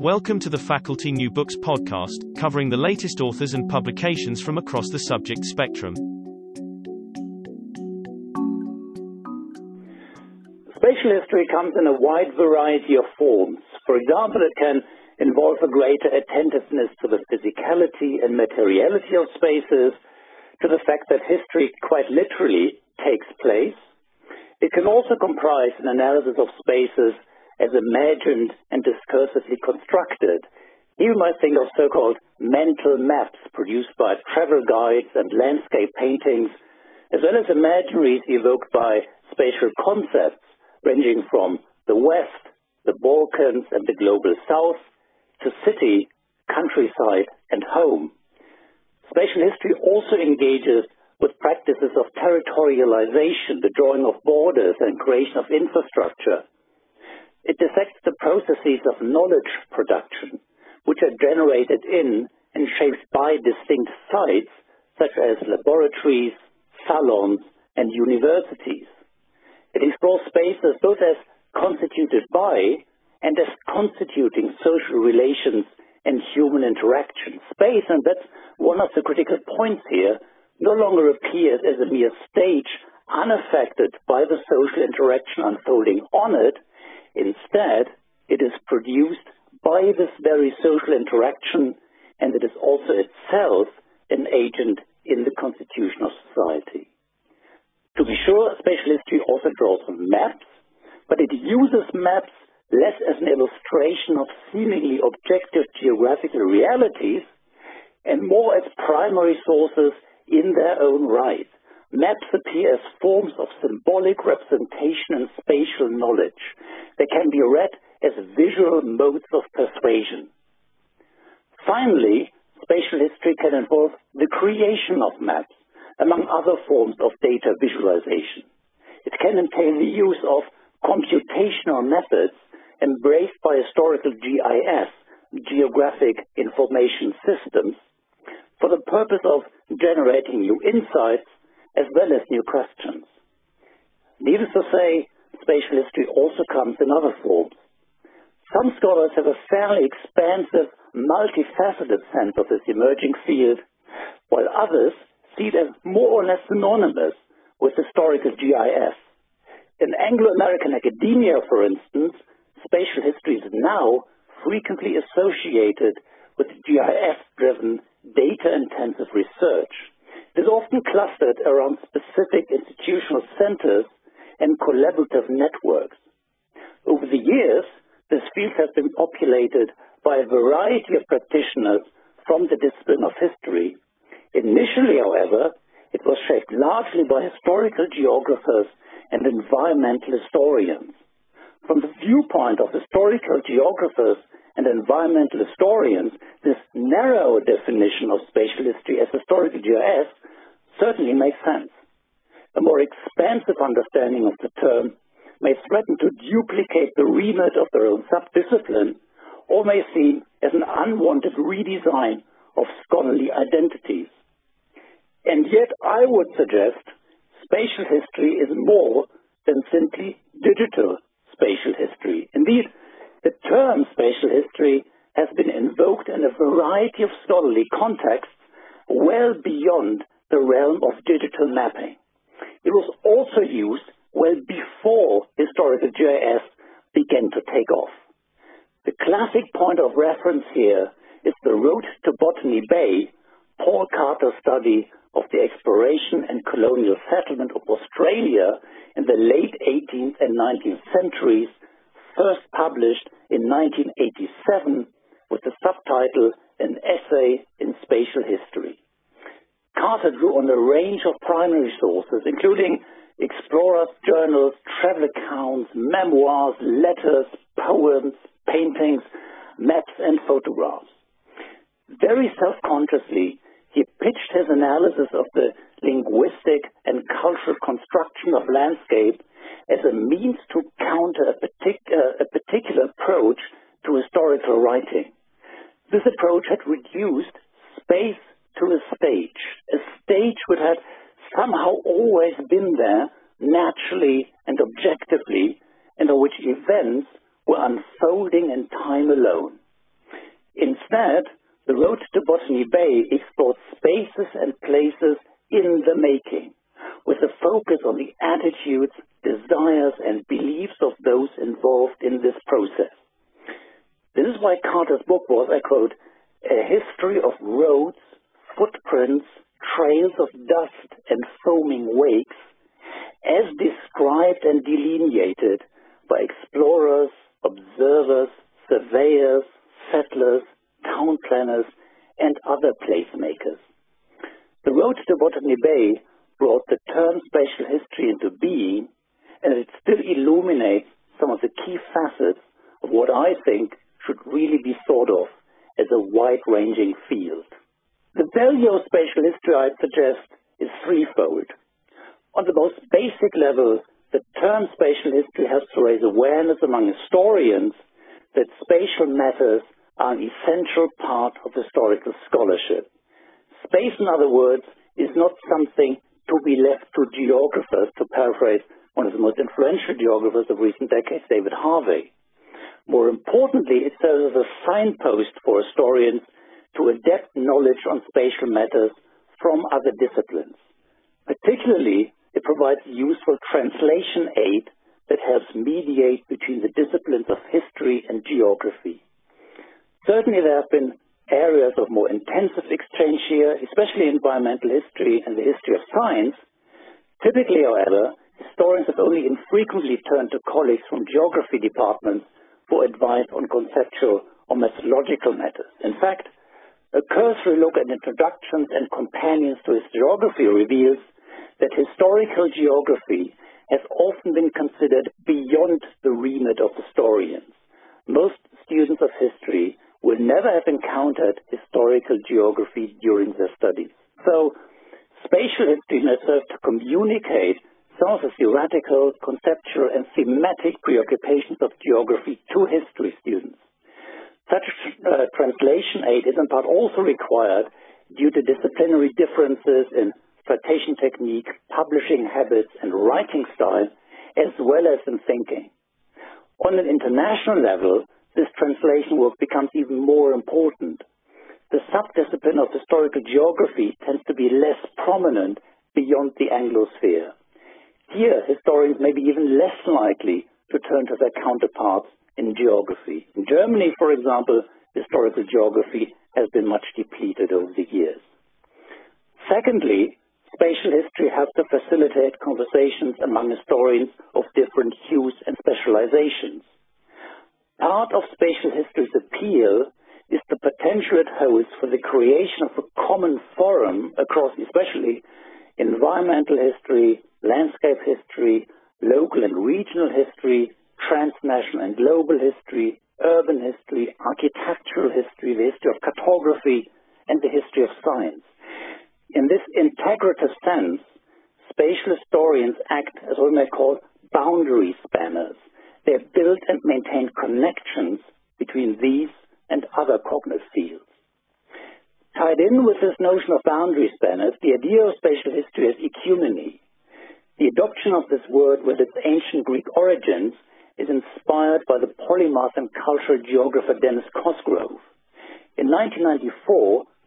Welcome to the Faculty New Books podcast, covering the latest authors and publications from across the subject spectrum. Spatial history comes in a wide variety of forms. For example, it can involve a greater attentiveness to the physicality and materiality of spaces, to the fact that history quite literally takes place. It can also comprise an analysis of spaces as imagined and discursively constructed. You might think of so-called mental maps produced by travel guides and landscape paintings, as well as imaginaries evoked by spatial concepts ranging from the West, the Balkans and the global South, to city, countryside and home. Spatial history also engages with practices of territorialization, the drawing of borders and creation of infrastructure. It dissects the processes of knowledge production, which are generated in and shaped by distinct sites, such as laboratories, salons, and universities. It explores spaces both as constituted by and as constituting social relations and human interaction. Space, and that's one of the critical points here, no longer appears as a mere stage unaffected by the social interaction unfolding on it. Instead, it is produced by this very social interaction, and it is also itself an agent in the constitution of society. To be sure, spatial history also draws on maps, but it uses maps less as an illustration of seemingly objective geographical realities and more as primary sources in their own right. Maps appear as forms of symbolic representation and spatial knowledge. They can be read as visual modes of persuasion. Finally, spatial history can involve the creation of maps, among other forms of data visualization. It can entail the use of computational methods embraced by historical GIS, geographic information systems, for the purpose of generating new insights as well as new questions. Needless to say, spatial history also comes in other forms. Some scholars have a fairly expansive, multifaceted sense of this emerging field, while others see it as more or less synonymous with historical GIS. In Anglo-American academia, for instance, spatial history is now frequently associated with GIS-driven, data-intensive research. It is often clustered around specific institutional centers and collaborative networks. Over the years, this field has been populated by a variety of practitioners from the discipline of history. Initially, however, it was shaped largely by historical geographers and environmental historians. From the viewpoint of historical geographers and environmental historians, this narrow definition of spatial history as historical GIS certainly makes sense. A more expansive understanding of the term may threaten to duplicate the remit of their own subdiscipline, or may seem as an unwanted redesign of scholarly identities. And yet, I would suggest spatial history is more than simply digital spatial history. Indeed, the term spatial history has been invoked in a variety of scholarly contexts well beyond the realm of digital mapping. It was also used well before historical GIS began to take off. The classic point of reference here is the Road to Botany Bay, Paul Carter's study of the exploration and colonial settlement of Australia in the late 18th and 19th centuries, first published in 1987 with the subtitle An Essay in Spatial History. Carter drew on a range of primary sources, including explorers' journals, travel accounts, memoirs, letters, poems, paintings, maps, and photographs. Very self-consciously, he pitched his analysis of the linguistic and cultural construction of landscape as a means to counter a particular approach to historical writing. This approach had reduced space to a stage which had somehow always been there naturally and objectively, and on which events were unfolding in time alone. Instead, the Road to Botany Bay explores spaces and places in the making, with a focus on the attitudes, desires, and beliefs of those involved in this process. This is why Carter's book was, I quote, a history of roads, footprints, trails of dust and foaming wakes, as described and delineated by explorers, observers, surveyors, settlers, town planners, and other placemakers. The Road to Botany Bay brought the term spatial history into being, and it still illuminates some of the key facets of what I think should really be thought of as a wide-ranging field. The value of spatial history, I'd suggest, is threefold. On the most basic level, the term spatial history has to raise awareness among historians that spatial matters are an essential part of historical scholarship. Space, in other words, is not something to be left to geographers, to paraphrase one of the most influential geographers of recent decades, David Harvey. More importantly, it serves as a signpost for historians to adapt knowledge on spatial matters from other disciplines. Particularly, it provides useful translation aid that helps mediate between the disciplines of history and geography. Certainly, there have been areas of more intensive exchange here, especially environmental history and the history of science. Typically, however, historians have only infrequently turned to colleagues from geography departments for advice on conceptual or methodological matters. In fact, a cursory look at introductions and companions to historiography reveals that historical geography has often been considered beyond the remit of historians. Most students of history will never have encountered historical geography during their studies. So, spatial history may serve to communicate some of the theoretical, conceptual, and thematic preoccupations of geography to history students. Such translation aid is in part also required due to disciplinary differences in citation technique, publishing habits, and writing style, as well as in thinking. On an international level, this translation work becomes even more important. The subdiscipline of historical geography tends to be less prominent beyond the Anglosphere. Here, historians may be even less likely to turn to their counterparts in geography. In Germany, for example, historical geography has been much depleted over the years. Secondly, spatial history has to facilitate conversations among historians of different hues and specializations. Part of spatial history's appeal is the potential it holds for the creation of a common forum across especially environmental history, landscape history, local and regional history, transnational and global history, urban history, architectural history, the history of cartography, and the history of science. In this integrative sense, spatial historians act as what we may call boundary spanners. They build and maintain connections between these and other cognitive fields. Tied in with this notion of boundary spanners, the idea of spatial history is ecumene. The adoption of this word with its ancient Greek origins is inspired by the polymath and cultural geographer Dennis Cosgrove. In 1994,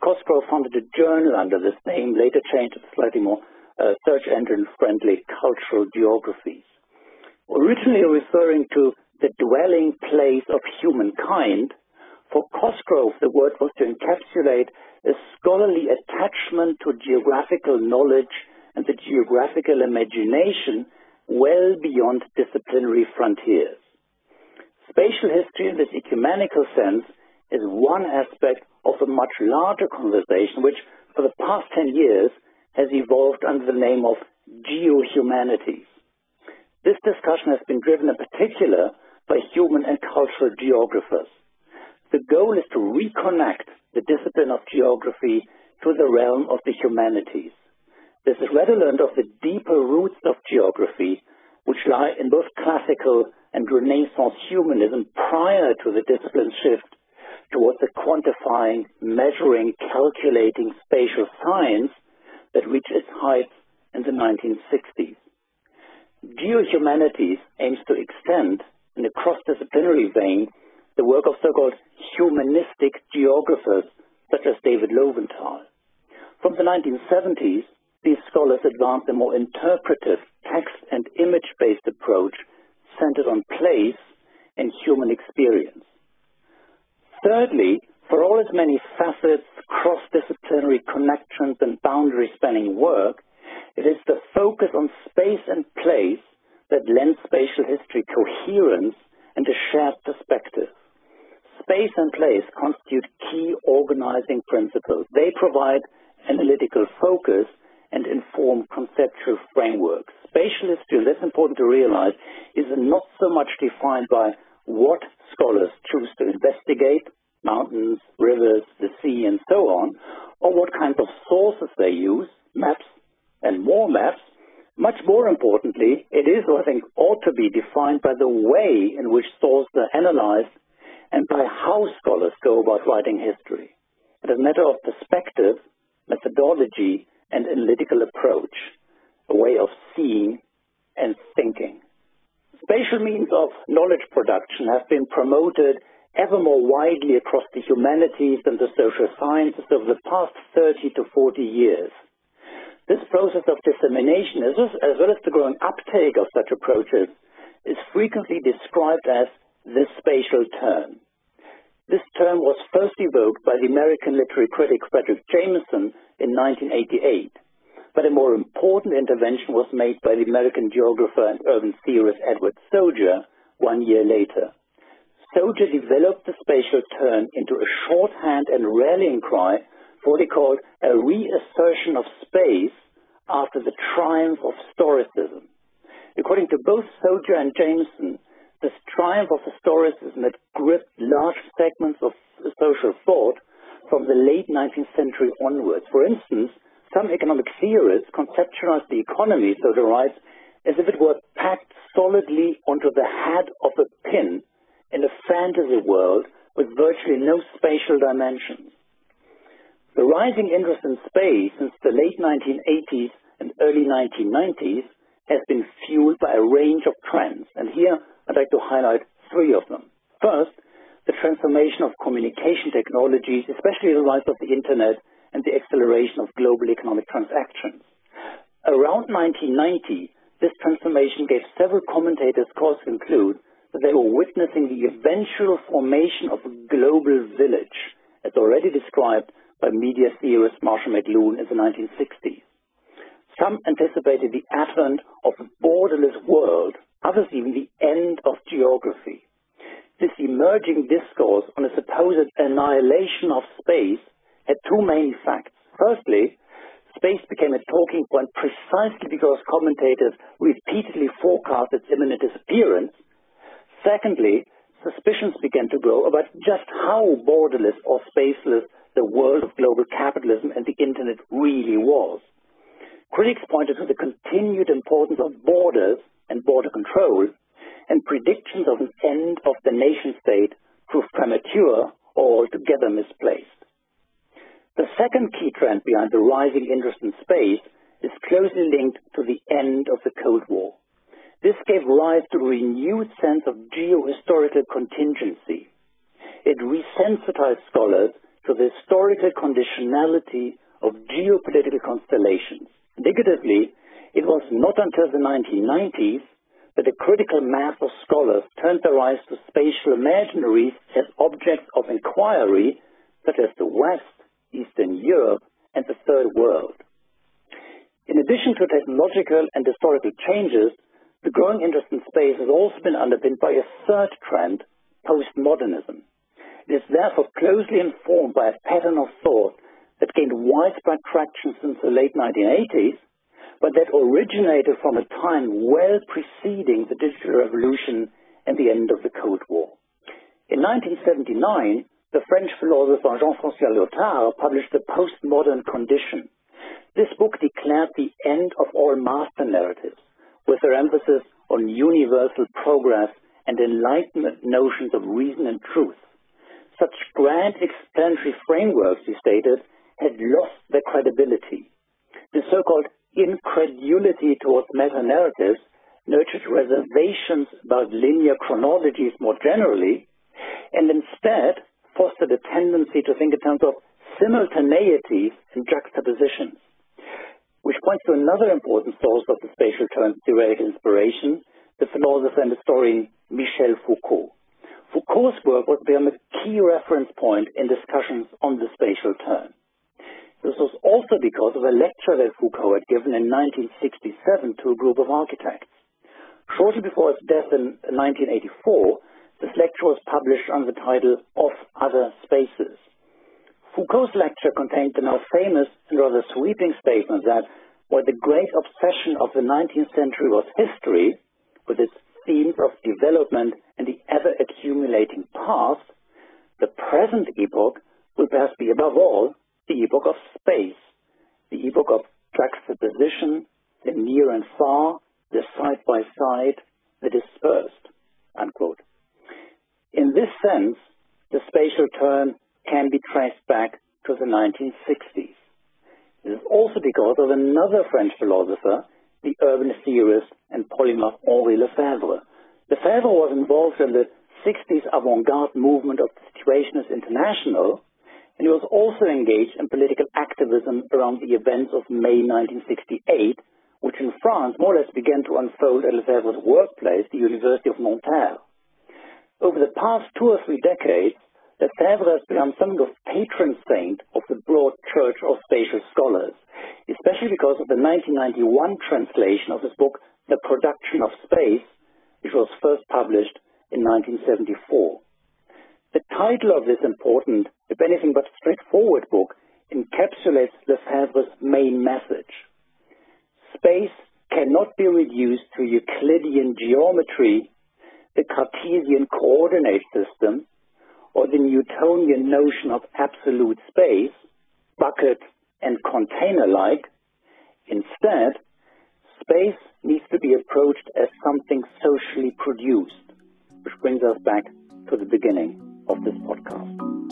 Cosgrove founded a journal under this name, later changed to slightly more search engine-friendly Cultural Geographies. Originally referring to the dwelling place of humankind, for Cosgrove the word was to encapsulate a scholarly attachment to geographical knowledge and the geographical imagination well beyond disciplinary frontiers. Spatial history in this ecumenical sense is one aspect of a much larger conversation which, for the past 10 years, has evolved under the name of geo-humanities. This discussion has been driven in particular by human and cultural geographers. The goal is to reconnect the discipline of geography to the realm of the humanities. This is redolent of the deeper roots of geography, which lie in both classical and Renaissance humanism prior to the discipline's shift towards the quantifying, measuring, calculating spatial science that reached its heights in the 1960s. Geo-humanities aims to extend, in a cross-disciplinary vein, the work of so-called humanistic geographers such as David Lowenthal. From the 1970s, these scholars advanced a more interpretive text and image-based approach centered on place and human experience. Thirdly, for all its many facets, cross-disciplinary connections, and boundary-spanning work, it is the focus on space and place that lends spatial history coherence and a shared perspective. Space and place constitute key organizing principles. They provide analytical focus and inform conceptual frameworks. Spatial history, and that's important to realize, is not so much defined by what scholars choose to investigate, mountains, rivers, the sea, and so on, or what kinds of sources they use, maps and more maps. Much more importantly, it is, or I think ought to be, defined by the way in which sources are analyzed and by how scholars go about writing history. It's a matter of perspective, methodology, and analytical approach, a way of seeing and thinking. Spatial means of knowledge production have been promoted ever more widely across the humanities and the social sciences over the past 30 to 40 years. This process of dissemination, as well as the growing uptake of such approaches, is frequently described as the spatial turn. This term was first evoked by the American literary critic Fredric Jameson in 1988, but a more important intervention was made by the American geographer and urban theorist Edward Soja 1 year later. Soja developed the spatial turn into a shorthand and rallying cry for what he called a reassertion of space after the triumph of historicism. According to both Soja and Jameson, this triumph of historicism had gripped large segments of social thought from the late 19th century onwards. For instance, some economic theorists conceptualized the economy, Soja writes, as if it were packed solidly onto the head of a pin in a fantasy world with virtually no spatial dimensions. The rising interest in space since the late 1980s and early 1990s has been fueled by a range of trends, and here I'd like to highlight three of them. First, the transformation of communication technologies, especially the rise of the Internet and the acceleration of global economic transactions. Around 1990, this transformation gave several commentators cause to conclude that they were witnessing the eventual formation of a global village, as already described by media theorist Marshall McLuhan in the 1960s. Some anticipated the advent of a borderless world, others even the end of geography. This emerging discourse on a supposed annihilation of space had two main facts. Firstly, space became a talking point precisely because commentators repeatedly forecast its imminent disappearance. Secondly, suspicions began to grow about just how borderless or spaceless the world of global capitalism and the Internet really was. Critics pointed to the continued importance of borders and border control, and predictions of an end of the nation-state proved premature or altogether misplaced. The second key trend behind the rising interest in space is closely linked to the end of the Cold War. This gave rise to a renewed sense of geohistorical contingency. It resensitized scholars to the historical conditionality of geopolitical constellations. Negatively, it was not until the 1990s that a critical mass of scholars turned their eyes to spatial imaginaries as objects of inquiry, such as the West, Eastern Europe, and the Third World. In addition to technological and historical changes, the growing interest in space has also been underpinned by a third trend, postmodernism. It is therefore closely informed by a pattern of thought that gained widespread traction since the late 1980s, but that originated from a time well preceding the digital revolution and the end of the Cold War. In 1979, the French philosopher Jean-François Lyotard published The Postmodern Condition. This book declared the end of all master narratives, with their emphasis on universal progress and enlightenment notions of reason and truth. Such grand explanatory frameworks, he stated, had lost their credibility. The so-called incredulity towards meta-narratives nurtured reservations about linear chronologies more generally, and instead fostered a tendency to think in terms of simultaneities and juxtapositions, which points to another important source of the spatial term's theoretical inspiration, the philosopher and historian Michel Foucault. Foucault's work was become a key reference point in discussions on the spatial term. This was also because of a lecture that Foucault had given in 1967 to a group of architects. Shortly before his death in 1984, this lecture was published under the title Of Other Spaces. Foucault's lecture contained the now famous and rather sweeping statement that while the great obsession of the 19th century was history, with its themes of development and the ever-accumulating past, the present epoch will perhaps be above all the epoch of space, the epoch of juxtaposition, the near and far, the side-by-side, the dispersed, unquote. In this sense, the spatial term can be traced back to the 1960s. This is also because of another French philosopher, the urban theorist and polymath Henri Lefebvre. Lefebvre was involved in the 60s avant-garde movement of the Situationist International, and he was also engaged in political activism around the events of May 1968, which in France more or less began to unfold at Lefebvre's workplace, the University of Nanterre. Over the past 2 or 3 decades, Lefebvre has become something of patron saint of the broad church of spatial scholars, especially because of the 1991 translation of his book, The Production of Space, which was first published in 1974. The title of this important, if anything but straightforward book, encapsulates Lefebvre's main message. Space cannot be reduced to Euclidean geometry, the Cartesian coordinate system, or the Newtonian notion of absolute space, bucket and container-like. Instead, space needs to be approached as something socially produced, which brings us back to the beginning of this podcast.